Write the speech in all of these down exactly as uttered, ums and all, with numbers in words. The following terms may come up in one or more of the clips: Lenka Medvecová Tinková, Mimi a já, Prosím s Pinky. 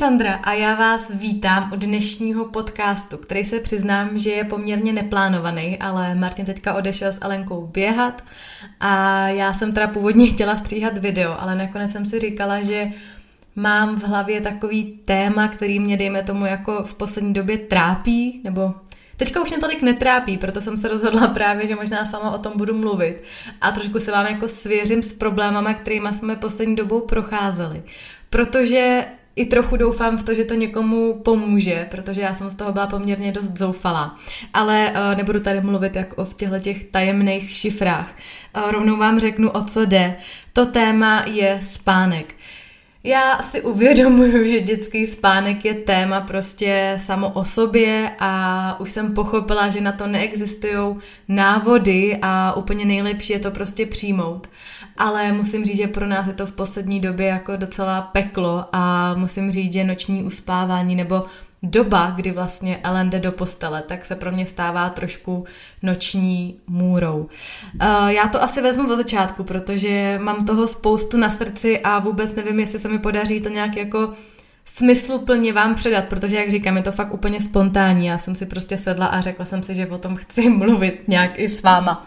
Sandra a já vás vítám u dnešního podcastu, který se přiznám, že je poměrně neplánovaný, ale Martin teďka odešel s Alenkou běhat a já jsem teda původně chtěla stříhat video, ale nakonec jsem si říkala, že mám v hlavě takový téma, který mě dejme tomu jako v poslední době trápí, nebo teďka už mě tolik netrápí, proto jsem se rozhodla právě, že možná sama o tom budu mluvit a trošku se vám jako svěřím s problémama, kterýma jsme poslední dobou procházeli, protože i trochu doufám v to, že to někomu pomůže, protože já jsem z toho byla poměrně dost zoufalá. Ale uh, nebudu tady mluvit jak o v těchto těch tajemných šifrách. Uh, rovnou vám řeknu, o co jde. To téma je spánek. Já si uvědomuju, že dětský spánek je téma prostě samo o sobě a už jsem pochopila, že na to neexistují návody a úplně nejlepší je to prostě přijmout. Ale musím říct, že pro nás je to v poslední době jako docela peklo a musím říct, že noční uspávání nebo doba, kdy vlastně Ellen jde do postele, tak se pro mě stává trošku noční můrou. Já to asi vezmu od začátku, protože mám toho spoustu na srdci a vůbec nevím, jestli se mi podaří to nějak jako smysluplně vám předat, protože jak říkám, je to fakt úplně spontánní. Já jsem si prostě sedla a řekla jsem si, že o tom chci mluvit nějak i s váma.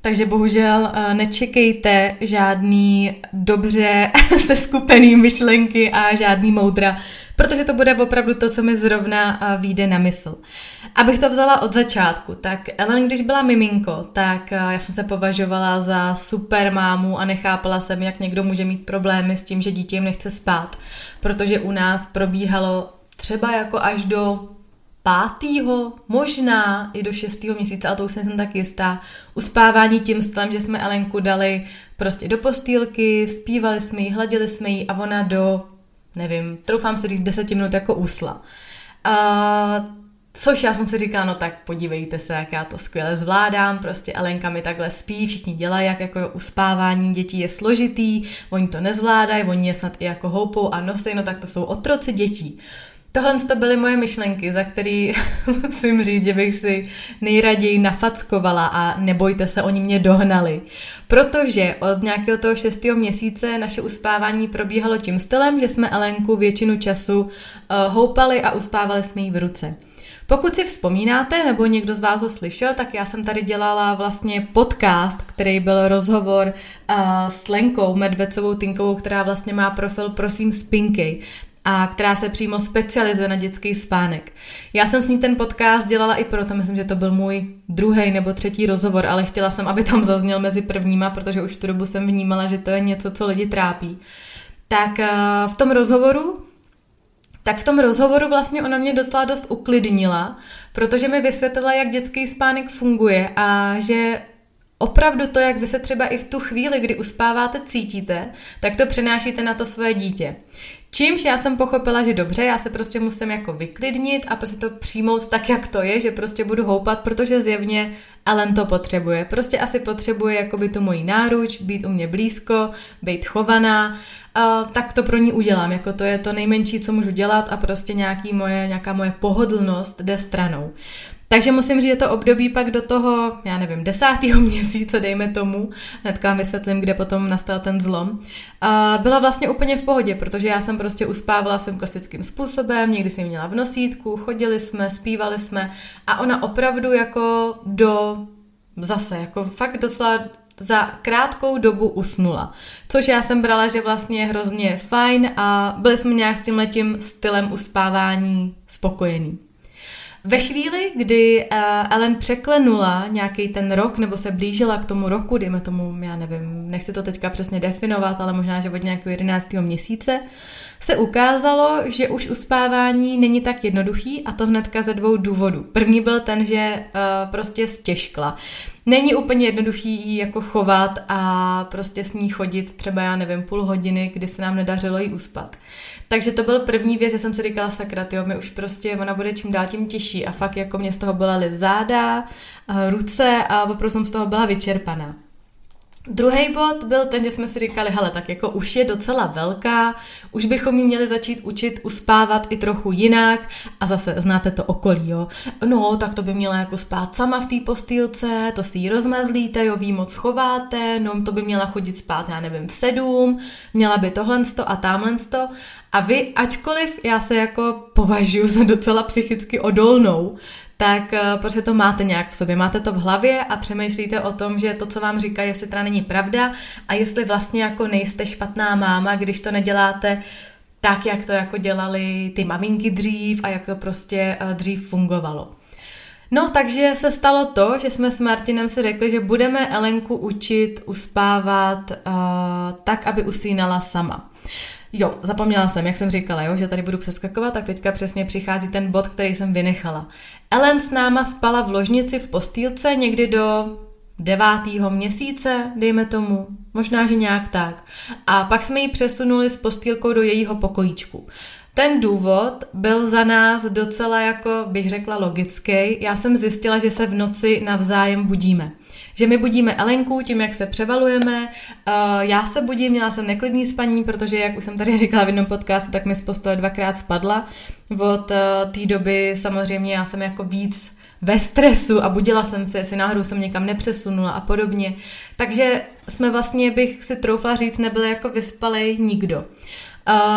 Takže bohužel nečekejte žádný dobře seskupený myšlenky a žádný moudra, protože to bude opravdu to, co mi zrovna vyjde na mysl. Abych to vzala od začátku, tak Ellen, když byla miminko, tak já jsem se považovala za super mámu a nechápala jsem, jak někdo může mít problémy s tím, že dítě jim nechce spát, protože u nás probíhalo třeba jako až do pátýho, možná i do šestýho měsíce, ale to už jsem tak jistá, uspávání tím stylem, že jsme Elenku dali prostě do postýlky, zpívali jsme ji, hladili jsme ji a ona do, nevím, troufám se říct deseti minut jako usla. A, což já jsem si říkala, no tak podívejte se, jak já to skvěle zvládám, prostě Elenka mi takhle spí, všichni dělají, jak jako uspávání dětí je složitý, oni to nezvládají, oni je snad i jako houpou a nosej, no tak to jsou otroci dětí. Tohle to byly moje myšlenky, za který musím říct, že bych si nejraději nafackovala a nebojte se, oni mě dohnali. Protože od nějakého toho šestého měsíce naše uspávání probíhalo tím stylem, že jsme Elenku většinu času houpali a uspávali jsme ji v ruce. Pokud si vzpomínáte, nebo někdo z vás ho slyšel, tak já jsem tady dělala vlastně podcast, který byl rozhovor uh, s Lenkou Medvecovou Tinkovou, která vlastně má profil Prosím s Pinky a která se přímo specializuje na dětský spánek. Já jsem s ní ten podcast dělala i proto, myslím, že to byl můj druhý nebo třetí rozhovor, ale chtěla jsem, aby tam zazněl mezi prvníma, protože už tu dobu jsem vnímala, že to je něco, co lidi trápí. Tak v tom rozhovoru, tak v tom rozhovoru vlastně ona mě docela dost uklidnila, protože mi vysvětlila, jak dětský spánek funguje a že opravdu to, jak vy se třeba i v tu chvíli, kdy uspáváte, cítíte, tak to přenášíte na to svoje dítě. Čímž já jsem pochopila, že dobře, já se prostě musím jako vyklidnit a prostě to přijmout tak, jak to je, že prostě budu houpat, protože zjevně Ellen to potřebuje. Prostě asi potřebuje jakoby tu moji náruč, být u mě blízko, být chovaná, uh, tak to pro ní udělám, jako to je to nejmenší, co můžu dělat a prostě nějaký moje, nějaká moje pohodlnost jde stranou. Takže musím říct, že to období pak do toho, já nevím, desátého měsíce, dejme tomu, hnedka vám vysvětlím, kde potom nastal ten zlom, byla vlastně úplně v pohodě, protože já jsem prostě uspávala svým klasickým způsobem, někdy jsem měla v nosítku, chodili jsme, zpívali jsme a ona opravdu jako do, zase, jako fakt docela za krátkou dobu usnula. Což já jsem brala, že vlastně je hrozně fajn a byli jsme nějak s tímhletím stylem uspávání spokojení. Ve chvíli, kdy Ellen překlenula nějaký ten rok, nebo se blížila k tomu roku, dejme tomu, já nevím, nechci to teďka přesně definovat, ale možná, že od nějakého jedenáctého měsíce, se ukázalo, že už uspávání není tak jednoduchý a to hnedka ze dvou důvodů. První byl ten, že prostě stěžkla. Není úplně jednoduchý ji jako chovat a prostě s ní chodit třeba, já nevím, půl hodiny, kdy se nám nedařilo ji uspat. Takže to byl první věc, já jsem si říkala, sakra, tyjo, mi už prostě, ona bude čím dál tím těžší a fakt jako mě z toho bolely záda, ruce a opravdu jsem z toho byla vyčerpaná. Druhý bod byl ten, že jsme si říkali, hele, tak jako už je docela velká, už bychom jí měli začít učit uspávat i trochu jinak a zase znáte to okolí, jo. No, tak to by měla jako spát sama v té postýlce, to si ji rozmazlíte, jo, vy moc schováte, no, to by měla chodit spát, já nevím, v sedm, měla by tohle sto a támhle sto. A vy, ačkoliv já se jako považuji za docela psychicky odolnou, tak protože to máte nějak v sobě, máte to v hlavě a přemýšlíte o tom, že to, co vám říkají, jestli teda není pravda a jestli vlastně jako nejste špatná máma, když to neděláte tak, jak to jako dělali ty maminky dřív a jak to prostě dřív fungovalo. No, takže se stalo to, že jsme s Martinem si řekli, že budeme Elenku učit uspávat uh, tak, aby usínala sama. Jo, zapomněla jsem, jak jsem říkala, jo, že tady budu přeskakovat, tak teďka přesně přichází ten bod, který jsem vynechala. Ellen s náma spala v ložnici v postýlce někdy do devátého měsíce, dejme tomu, možná, že nějak tak. A pak jsme ji přesunuli s postýlkou do jejího pokojíčku. Ten důvod byl za nás docela, jako bych řekla, logický. Já jsem zjistila, že se v noci navzájem budíme. Že my budíme Elenku tím, jak se převalujeme. Já se budím, měla jsem neklidný spaní, protože, jak už jsem tady říkala v jednom podcastu, tak mi z postele dvakrát spadla. Od té doby samozřejmě já jsem jako víc ve stresu a budila jsem se, jestli náhodou jsem někam nepřesunula a podobně. Takže jsme vlastně, bych si troufla říct, nebyli jako vyspalej nikdo.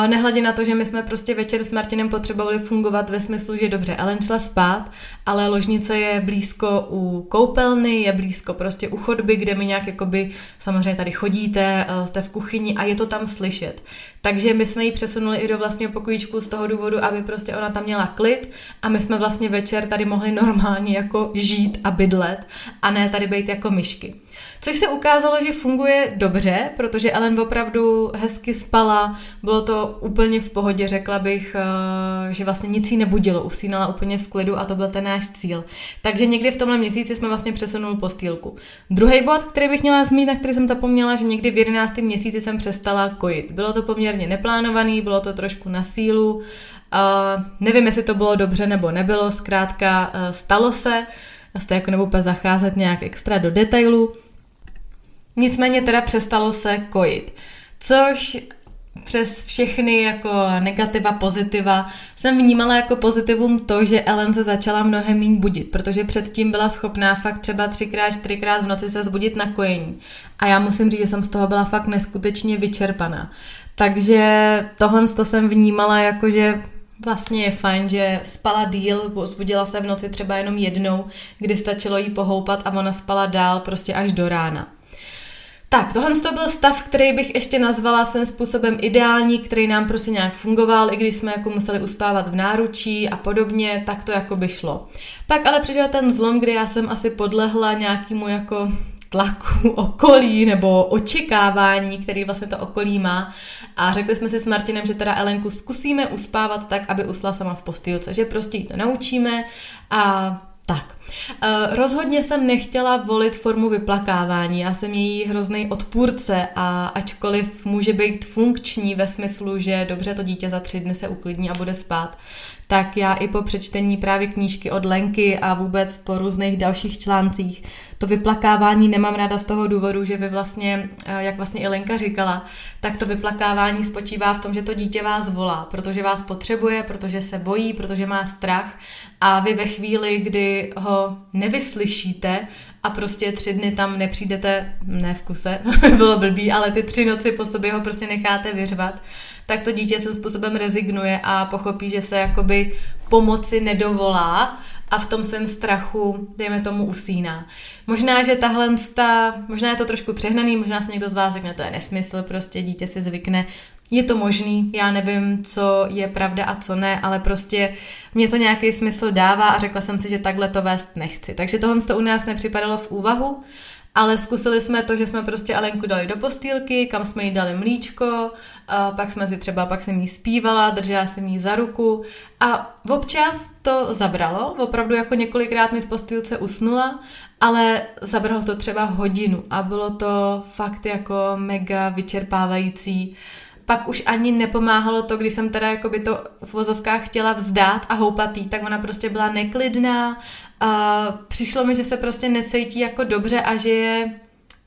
Uh, nehledě na to, že my jsme prostě večer s Martinem potřebovali fungovat ve smyslu, že dobře, Ellen šla spát, ale ložnice je blízko u koupelny, je blízko prostě u chodby, kde my nějak jakoby, samozřejmě tady chodíte, uh, jste v kuchyni a je to tam slyšet. Takže my jsme ji přesunuli i do vlastního pokojíčku z toho důvodu, aby prostě ona tam měla klid a my jsme vlastně večer tady mohli normálně jako žít a bydlet a ne tady být jako myšky. Což se ukázalo, že funguje dobře, protože Ellen opravdu hezky spala, bylo to úplně v pohodě, řekla bych, že vlastně nic jí nebudilo, usínala úplně v klidu a to byl ten náš cíl. Takže někdy v tomhle měsíci jsme vlastně přesunuli postýlku. Druhý bod, který bych měla zmínit, na který jsem zapomněla, že někdy v jedenáctém měsíci jsem přestala kojit. Bylo to poměrně neplánovaný, bylo to trošku na sílu, nevím, jestli to bylo dobře nebo nebylo, zkrátka stalo se, jste jako nebo pak zacházet nějak extra do detailu. Nicméně teda přestalo se kojit, což přes všechny jako negativa, pozitiva jsem vnímala jako pozitivum to, že Ellen se začala mnohem míň budit, protože předtím byla schopná fakt třeba třikrát, čtyřikrát v noci se zbudit na kojení. A já musím říct, že jsem z toho byla fakt neskutečně vyčerpaná. Takže tohle to jsem vnímala jako, že vlastně je fajn, že spala díl, vzbudila se v noci třeba jenom jednou, kdy stačilo jí pohoupat a ona spala dál prostě až do rána. Tak, tohle to byl stav, který bych ještě nazvala svým způsobem ideální, který nám prostě nějak fungoval, i když jsme jako museli uspávat v náručí a podobně, tak to jako by šlo. Pak ale přišel ten zlom, kdy já jsem asi podlehla nějakému jako tlaku okolí nebo očekávání, který vlastně to okolí má. A řekli jsme si s Martinem, že teda Elenku zkusíme uspávat tak, aby usla sama v postýlce, že prostě jí to naučíme a tak. Rozhodně jsem nechtěla volit formu vyplakávání, já jsem její hrozný odpůrce a ačkoliv může být funkční ve smyslu, že dobře to dítě za tři dny se uklidní a bude spát, tak já i po přečtení právě knížky od Lenky a vůbec po různých dalších článcích to vyplakávání nemám ráda z toho důvodu, že vy vlastně, jak vlastně i Lenka říkala, tak to vyplakávání spočívá v tom, že to dítě vás volá, protože vás potřebuje, protože se bojí, protože má strach a vy ve chvíli, kdy ho nevyslyšíte a prostě tři dny tam nepřijdete, ne v kuse, to by bylo blbý, ale ty tři noci po sobě ho prostě necháte vyřvat, tak to dítě svým způsobem rezignuje a pochopí, že se jakoby pomoci nedovolá a v tom svém strachu, dejme tomu, usíná. Možná, že tahle, možná je to trošku přehnaný, možná se někdo z vás řekne, to je nesmysl, prostě dítě si zvykne. Je to možný, já nevím, co je pravda a co ne, ale prostě mě to nějaký smysl dává a řekla jsem si, že takhle to vést nechci. Takže tohle to u nás nepřipadalo v úvahu, ale zkusili jsme to, že jsme prostě Elenku dali do postýlky, kam jsme jí dali mlíčko, a pak jsme si třeba, pak jsem jí zpívala, držela jsem jí za ruku a občas to zabralo, opravdu jako několikrát mi v postýlce usnula, ale zabralo to třeba hodinu a bylo to fakt jako mega vyčerpávající. Pak už ani nepomáhalo to, když jsem teda jakoby to v vozovkách chtěla vzdát a houpat jí, tak ona prostě byla neklidná a přišlo mi, že se prostě necítí jako dobře a že je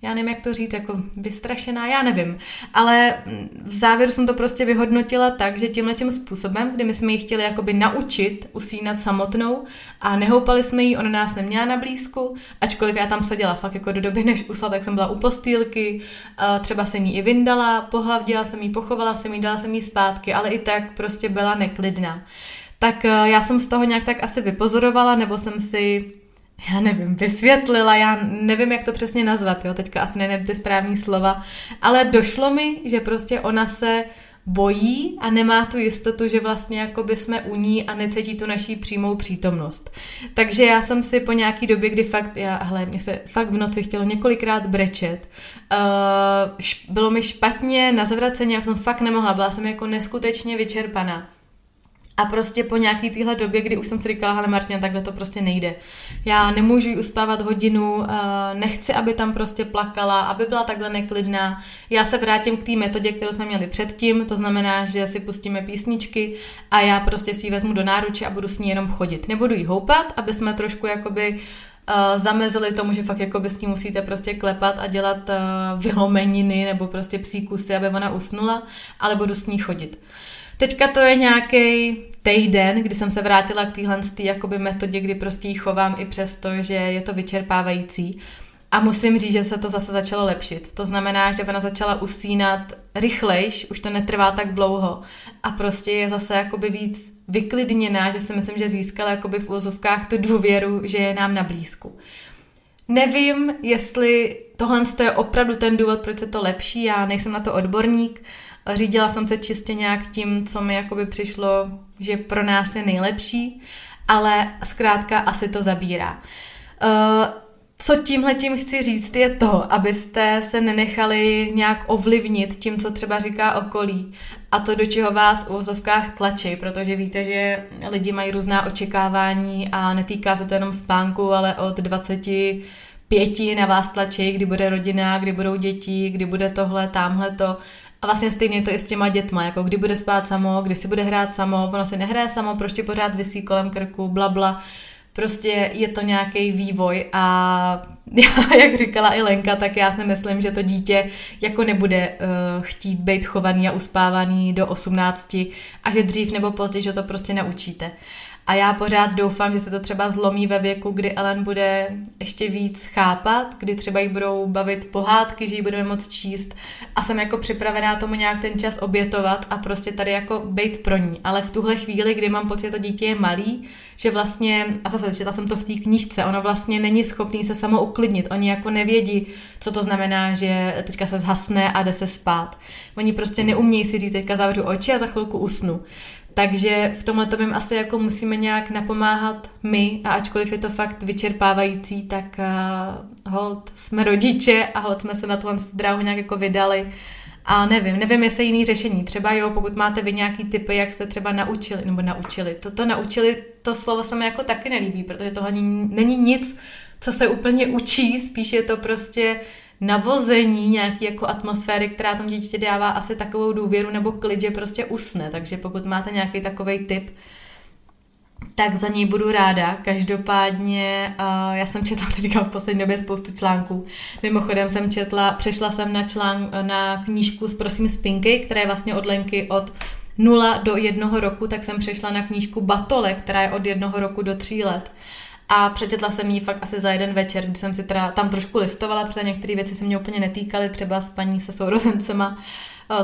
já nevím, jak to říct, jako vystrašená, já nevím. Ale v závěru jsem to prostě vyhodnotila tak, že tímhletím způsobem, kdy my jsme ji chtěli jakoby naučit usínat samotnou a nehoupali jsme ji, ona nás neměla na blízku, ačkoliv já tam seděla fakt jako do doby, než usla, tak jsem byla u postýlky, třeba jsem jí i vyndala, pohlavdila jsem jí, pochovala jsem jí, dala jsem jí zpátky, ale i tak prostě byla neklidná. Tak já jsem z toho nějak tak asi vypozorovala, nebo jsem si... já nevím, vysvětlila, já nevím, jak to přesně nazvat, jo, teďka asi nejde ty správný slova, ale došlo mi, že prostě ona se bojí a nemá tu jistotu, že vlastně jakoby jsme u ní a necítí tu naší přímou přítomnost. Takže já jsem si po nějaký době, kdy fakt, já, hele, mě se fakt v noci chtělo několikrát brečet, uh, š, bylo mi špatně na zavraceně, já jsem fakt nemohla, byla jsem jako neskutečně vyčerpaná. A prostě po nějaký téhle době, kdy už jsem si říkala, hele Martina, takhle to prostě nejde. Já nemůžu ji uspávat hodinu, nechci, aby tam prostě plakala, aby byla takhle neklidná. Já se vrátím k té metodě, kterou jsme měli předtím, to znamená, že si pustíme písničky a já prostě si ji vezmu do náruče a budu s ní jenom chodit. Nebudu ji houpat, aby jsme trošku jakoby zamezili tomu, že fakt jakoby s ní musíte prostě klepat a dělat vylomeniny nebo prostě psí kusy, aby ona usnula, ale budu s ní chodit. Teďka to je nějaký týden, kdy jsem se vrátila k téhle jakoby metodě, kdy prostě ji chovám i přesto, že je to vyčerpávající. A musím říct, že se to zase začalo lepšit. To znamená, že ona začala usínat rychlejš, už to netrvá tak dlouho a prostě je zase jakoby víc vyklidněná, že si myslím, že získala jakoby v úvozovkách tu důvěru, že je nám na blízku. Nevím, jestli tohle je opravdu ten důvod, proč se to lepší, já nejsem na to odborník. Řídila jsem se čistě nějak tím, co mi jakoby přišlo, že pro nás je nejlepší, ale zkrátka asi to zabírá. Co tímhletím chci říct je to, abyste se nenechali nějak ovlivnit tím, co třeba říká okolí a to, do čeho vás v uvozovkách tlačí, protože víte, že lidi mají různá očekávání a netýká se to jenom spánku, ale od dvacet pět na vás tlačí, kdy bude rodina, kdy budou děti, kdy bude tohle, támhleto. A vlastně stejně je to i s těma dětma, jako kdy bude spát samo, kdy si bude hrát samo, ono si nehraje samo, prostě pořád visí kolem krku, blabla. Prostě je to nějaký vývoj a já, jak říkala i Lenka, tak já si nemyslím, že to dítě jako nebude uh, chtít být chovaný a uspávaný do osmnácti a že dřív nebo později, že to prostě naučíte. A já pořád doufám, že se to třeba zlomí ve věku, kdy Ellen bude ještě víc chápat, kdy třeba jí budou bavit pohádky, že ji budeme moc číst a jsem jako připravená tomu nějak ten čas obětovat a prostě tady jako bejt pro ní. Ale v tuhle chvíli, kdy mám pocit, že to dítě je malý, že vlastně, a zase četla jsem to v té knížce, ono vlastně není schopný se samo uklidnit, oni jako nevědí, co to znamená, že teďka se zhasne a jde se spát. Oni prostě neumějí si říct, teďka zavřu oči a za chvilku usnu. Takže v tomhle jim asi jako musíme nějak napomáhat my a ačkoliv je to fakt vyčerpávající, tak uh, hold jsme rodiče a hold jsme se na tohle dráhu nějak jako vydali a nevím, nevím jestli jiný řešení. Třeba jo, pokud máte vy nějaký tipy, jak se třeba naučili, nebo naučili, toto naučili, to slovo se mi jako taky nelíbí, protože tohle není nic, co se úplně učí, spíš je to prostě navození nějaký jako atmosféry, která tam dítě dává asi takovou důvěru nebo klid, že prostě usne. Takže pokud máte nějaký takovej tip, tak za něj budu ráda. Každopádně uh, já jsem četla teďka v poslední době spoustu článků. Mimochodem jsem četla, přešla jsem na, člán, na knížku z Prosím s Pinky, která je vlastně od Lenky od nula do jednoho roku, tak jsem přešla na knížku Batole, která je od jednoho roku do tří let. A přečetla jsem ji fakt asi za jeden večer, kdy jsem si teda tam trošku listovala, protože některé věci se mě úplně netýkaly, třeba s paní se sourozencema,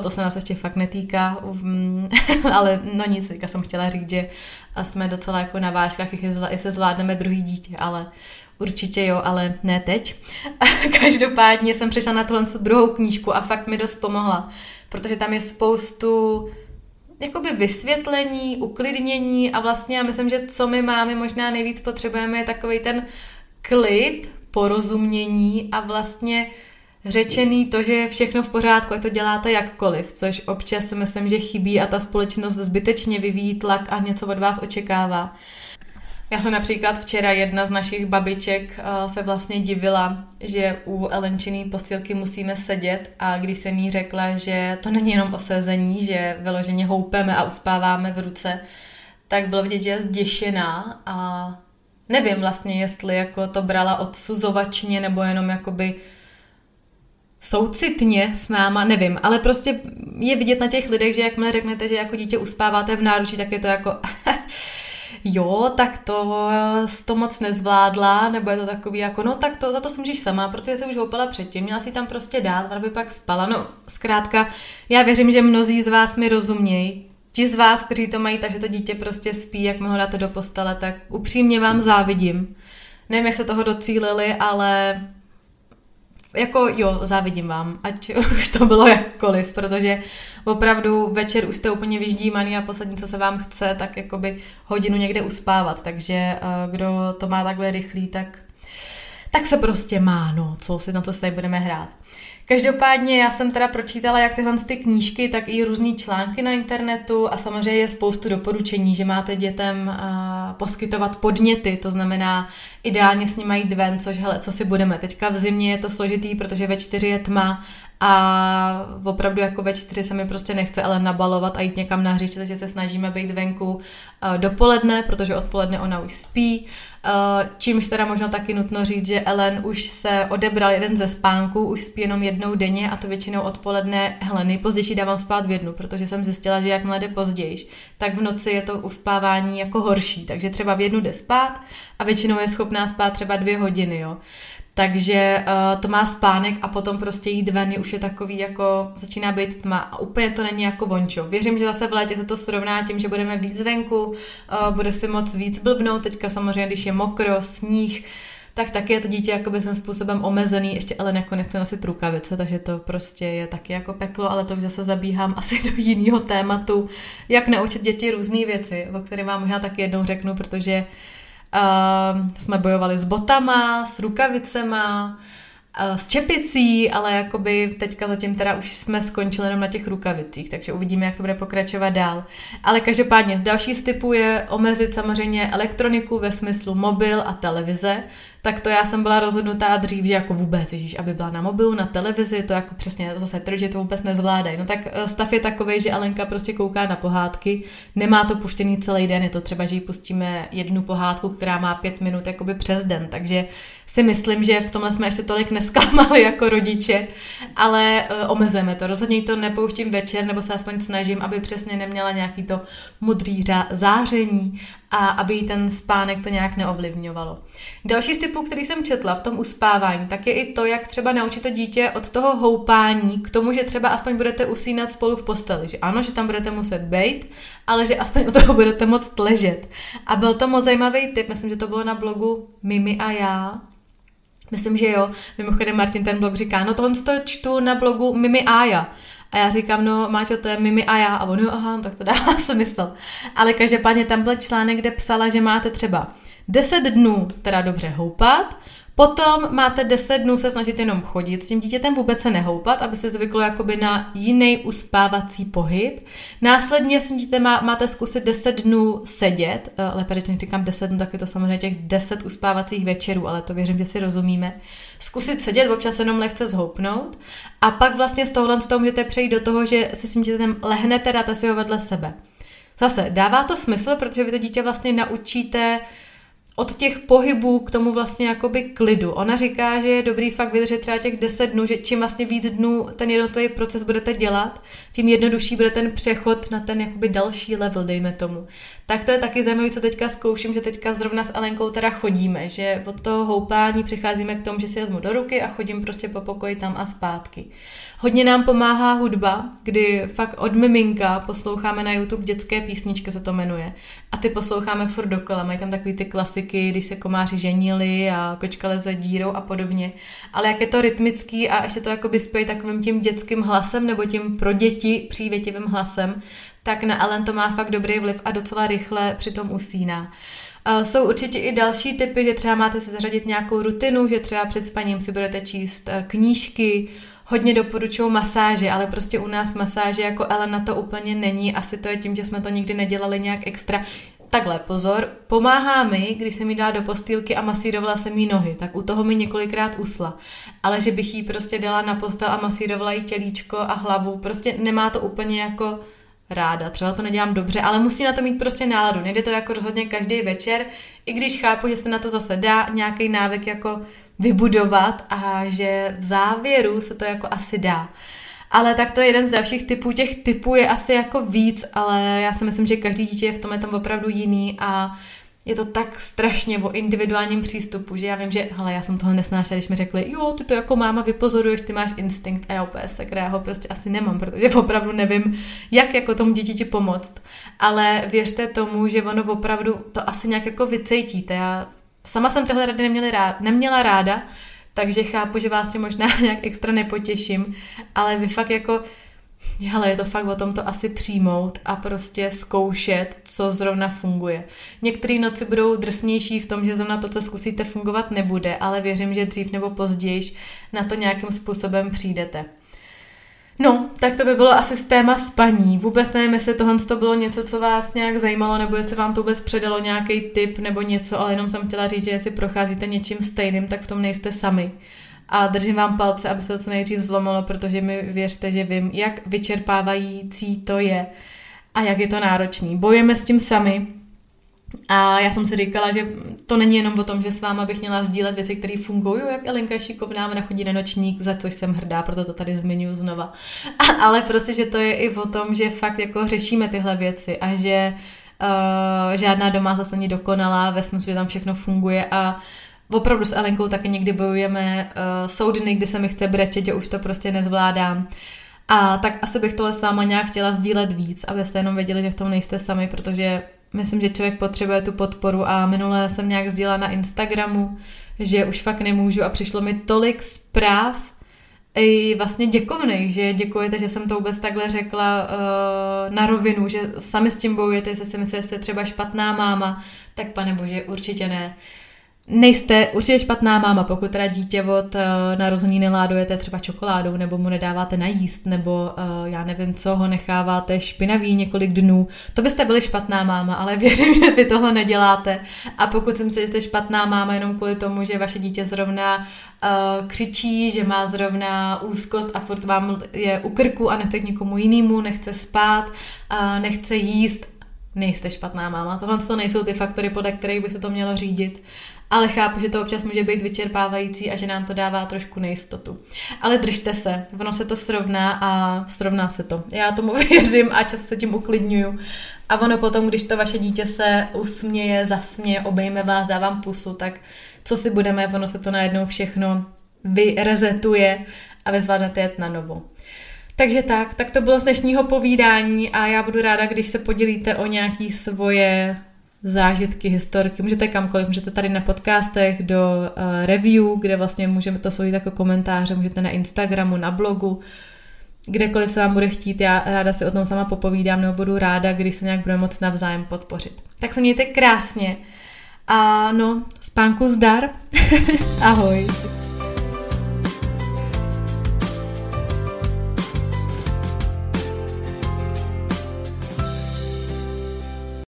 to se nás ještě fakt netýká, ale no nic, teďka jsem chtěla říct, že jsme docela jako na vážkách, jestli zvládneme druhý dítě, ale určitě jo, ale ne teď. Každopádně jsem přišla na tuhle druhou knížku a fakt mi dost pomohla, protože tam je spoustu jakoby vysvětlení, uklidnění a vlastně já myslím, že co my máme možná nejvíc potřebujeme je takovej ten klid, porozumění a vlastně řečený to, že je všechno v pořádku a to děláte jakkoliv, což občas si myslím, že chybí a ta společnost zbytečně vyvíjí tlak a něco od vás očekává. Já jsem například včera jedna z našich babiček se vlastně divila, že u Elenčiny postýlky musíme sedět a když jsem jí řekla, že to není jenom o sezení, že vyloženě houpeme a uspáváme v ruce, tak bylo vidět, že je zděšená a nevím vlastně, jestli jako to brala odsuzovačně nebo jenom jakoby soucitně s náma, nevím, ale prostě je vidět na těch lidech, že jakmile řeknete, že jako dítě uspáváte v náručí, tak je to jako jo, tak to to moc nezvládla, nebo je to takový jako, no tak to, za to si můžeš sama, protože se už houpala předtím, měla si tam prostě dát, aby pak spala, no zkrátka, já věřím, že mnozí z vás mi rozumějí, ti z vás, kteří to mají, takže to dítě prostě spí, jak mu ho dáte do postele, tak upřímně vám závidím, nevím, jak se toho docílili, ale jako jo, závidím vám, ať už to bylo jakkoliv, protože opravdu večer už jste úplně vyždímaný a poslední, co se vám chce, tak jakoby hodinu někde uspávat, takže kdo to má takhle rychlý, tak, tak se prostě má, no, co si, na co si tady budeme hrát. Každopádně já jsem teda pročítala jak tyhle ty knížky, tak i různý články na internetu a samozřejmě je spoustu doporučení, že máte dětem poskytovat podněty, to znamená ideálně s nimi jít ven, což hele, co si budeme. Teďka v zimě je to složitý, protože ve čtyři je tma a opravdu jako ve čtyři se mi prostě nechce ale nabalovat a jít někam na hřiště, takže se snažíme být venku dopoledne, protože odpoledne ona už spí. Čímž teda možno taky nutno říct, že Ellen už se odebral jeden ze spánků, už spí jenom jednou denně a to většinou odpoledne, hele, nejpozdější dávám spát v jednu, protože jsem zjistila, že jakmile jde pozdějiš, tak v noci je to uspávání jako horší, takže třeba v jednu jde spát a většinou je schopná spát třeba dvě hodiny, jo. Takže uh, to má spánek a potom prostě jít ven je už je takový jako, začíná být tma a úplně to není jako vončo. Věřím, že zase v létě se to srovná tím, že budeme víc venku, uh, bude si moc víc blbnout, teďka samozřejmě, když je mokro, sníh, tak taky je to dítě jakoby svým způsobem omezený, ještě Ellen jako nechce nosit rukavice, takže to prostě je taky jako peklo, ale to už zase zabíhám asi do jiného tématu, jak naučit děti různé věci, o kterých vám možná taky jednou řeknu, protože Uh, jsme bojovali s botama, s rukavicema, uh, s čepicí, ale jakoby teďka zatím teda už jsme skončili jenom na těch rukavicích, takže uvidíme, jak to bude pokračovat dál. Ale každopádně další z typů je omezit samozřejmě elektroniku ve smyslu mobil a televize. Tak to já jsem byla rozhodnutá dřív, že jako vůbec, ježíš, aby byla na mobilu, na televizi, to jako přesně zase trč, že to vůbec nezvládají. No tak stav je takovej, že Alenka prostě kouká na pohádky, nemá to puštěný celý den, je to třeba, že jí pustíme jednu pohádku, která má pět minut jakoby přes den, takže si myslím, že v tomhle jsme ještě tolik nesklamali jako rodiče, ale omezeme to. Rozhodně to nepouštím večer, nebo se aspoň snažím, aby přesně neměla nějaký to modrý záření a aby jí ten spánek to nějak neovlivňovalo. Další z typů, který jsem četla v tom uspávání, tak je i to, jak třeba naučit to dítě od toho houpání k tomu, že třeba aspoň budete usínat spolu v posteli. Že ano, že tam budete muset bejt, ale že aspoň u toho budete moct ležet. A byl to moc zajímavý tip, myslím, že to bylo na blogu Mimi a já. Myslím, že jo. Mimochodem Martin ten blog říká, no tohle to čtu na blogu Mimi a já. A já říkám, no Máčo, to je Mimi a já. A on, jo, aha, tak to dává smysl. Ale každopádně tam byl článek, kde psala, že máte třeba deset dnů teda dobře houpat, potom máte deset dnů se snažit jenom chodit, s tím dítětem vůbec se nehoupat, aby se zvyklo jakoby na jiný uspávací pohyb. Následně s tím dítětem má, máte zkusit deset dnů sedět, lépe řečeno, když říkám deset dnů, tak je to samozřejmě těch deset uspávacích večerů, ale to věřím, že si rozumíme. Zkusit sedět, občas jenom lehce zhoupnout a pak vlastně z tohohle z toho můžete přejít do toho, že si s tím dítětem lehnete, dáte si ho vedle sebe. Zase dává to smysl, protože vy to dítě vlastně naučíte od těch pohybů k tomu vlastně jakoby klidu. Ona říká, že je dobrý fakt vydržet třeba těch deset dnů, že čím vlastně víc dnů ten jednotlivý proces budete dělat, tím jednodušší bude ten přechod na ten jakoby další level, dejme tomu. Tak to je taky zajímavé, co teďka zkouším, že teďka zrovna s Alenkou teda chodíme, že od toho houpání přicházíme k tomu, že si vezmu do ruky a chodím prostě po pokoji tam a zpátky. Hodně nám pomáhá hudba, kdy fakt od miminka posloucháme na YouTube dětské písničky, se to jmenuje. A ty posloucháme furt dokola, mají tam takový ty klasiky, když se komáři ženili a kočka leze dírou a podobně. Ale jak je to rytmický a ještě to jakoby spějí takovým tím dětským hlasem nebo tím pro děti přívětivým hlasem, tak na Ellen to má fakt dobrý vliv a docela rychle přitom usíná. Jsou určitě i další typy, že třeba máte si zařadit nějakou rutinu, že třeba před spaním si budete číst knížky, hodně doporučuju masáže, ale prostě u nás masáže jako Ellen na to úplně není, asi to je tím, že jsme to nikdy nedělali nějak extra. Takhle, pozor, pomáhá mi, když jsem jí dala do postýlky a masírovala jsem jí nohy, tak u toho mi několikrát usla. Ale že bych jí prostě dala na postel a masírovala jí tělíčko a hlavu, prostě nemá to úplně jako ráda, třeba to nedělám dobře, ale musí na to mít prostě náladu, nejde to jako rozhodně každý večer, i když chápu, že se na to zase dá nějaký návyk jako vybudovat a že v závěru se to jako asi dá. Ale tak to je jeden z dalších typů. Těch typů je asi jako víc, ale já si myslím, že každý dítě je v tomhle tam opravdu jiný a je to tak strašně o individuálním přístupu, že já vím, že hele, já jsem tohle nesnášela, když mi řekli, jo, ty to jako máma vypozoruješ, ty máš instinkt a já úplně sakra, já ho prostě asi nemám, protože opravdu nevím, jak jako tomu dítěti pomoct. Ale věřte tomu, že ono opravdu to asi nějak jako vycejtíte. Já sama jsem tyhle rady neměla ráda, neměla ráda, takže chápu, že vás tím možná nějak extra nepotěším, ale vy fakt jako, hele, je to fakt o tom to asi přijmout a prostě zkoušet, co zrovna funguje. Některé noci budou drsnější v tom, že zrovna to, co zkusíte, fungovat nebude, ale věřím, že dřív nebo později na to nějakým způsobem přijdete. No, tak to by bylo asi z téma spaní. Vůbec nevím, jestli tohle to bylo něco, co vás nějak zajímalo, nebo jestli vám to vůbec předalo nějaký tip nebo něco, ale jenom jsem chtěla říct, že jestli procházíte něčím stejným, tak v tom nejste sami. A držím vám palce, aby se to co nejdřív zlomilo, protože mi věřte, že vím, jak vyčerpávající to je a jak je to náročný. Bojujeme s tím sami. A já jsem si říkala, že to není jenom o tom, že s váma bych měla sdílet věci, které fungují, jak Elenka je šikovná, ona chodí na nočník, za což jsem hrdá, proto to tady zmiňuji znova. A, ale prostě, že to je i o tom, že fakt jako řešíme tyhle věci a že uh, žádná domácnost není dokonalá, ve smyslu, že tam všechno funguje a opravdu s Elenkou taky někdy bojujeme, uh, jsou dny, kdy se mi chce brečet, že už to prostě nezvládám. A tak asi bych tohle s váma nějak chtěla sdílet víc, abyste jenom věděli, že v tom nejste sami, protože myslím, že člověk potřebuje tu podporu a minule jsem nějak sdílela na Instagramu, že už fakt nemůžu a přišlo mi tolik zpráv i vlastně děkovných, že děkujete, že jsem to vůbec takhle řekla uh, na rovinu, že sami s tím bojujete, jestli si myslíte, že jste třeba špatná máma, tak pane bože, určitě ne. Nejste určitě špatná máma, pokud teda dítě od uh, narození neládujete třeba čokoládou, nebo mu nedáváte najíst, nebo uh, já nevím co, ho necháváte špinavý několik dnů. To byste byli špatná máma, ale věřím, že vy tohle neděláte. A pokud si myslíte, že jste špatná máma jenom kvůli tomu, že vaše dítě zrovna uh, křičí, že má zrovna úzkost a furt vám je u krku a nechce k někomu jinému, nechce spát, uh, nechce jíst, nejste špatná máma. Tohle to nejsou ty faktory, podle kterých by se to mělo řídit. Ale chápu, že to občas může být vyčerpávající a že nám to dává trošku nejistotu. Ale držte se, ono se to srovná a srovná se to. Já tomu věřím a často se tím uklidňuju. A ono potom, když to vaše dítě se usměje, zasměje, obejme vás, dá vám pusu, tak co si budeme, ono se to najednou všechno vyrezetuje a vy zvládnete jet na novo. Takže tak, tak to bylo z dnešního povídání a já budu ráda, když se podělíte o nějaké svoje zážitky, historky, můžete kamkoliv, můžete tady na podcastech, do uh, review, kde vlastně můžeme to složit jako komentáře, můžete na Instagramu, na blogu, kdekoliv se vám bude chtít, já ráda si o tom sama popovídám, nebo budu ráda, když se nějak budeme moc navzájem podpořit. Tak se mějte krásně a no, spánku zdar, ahoj.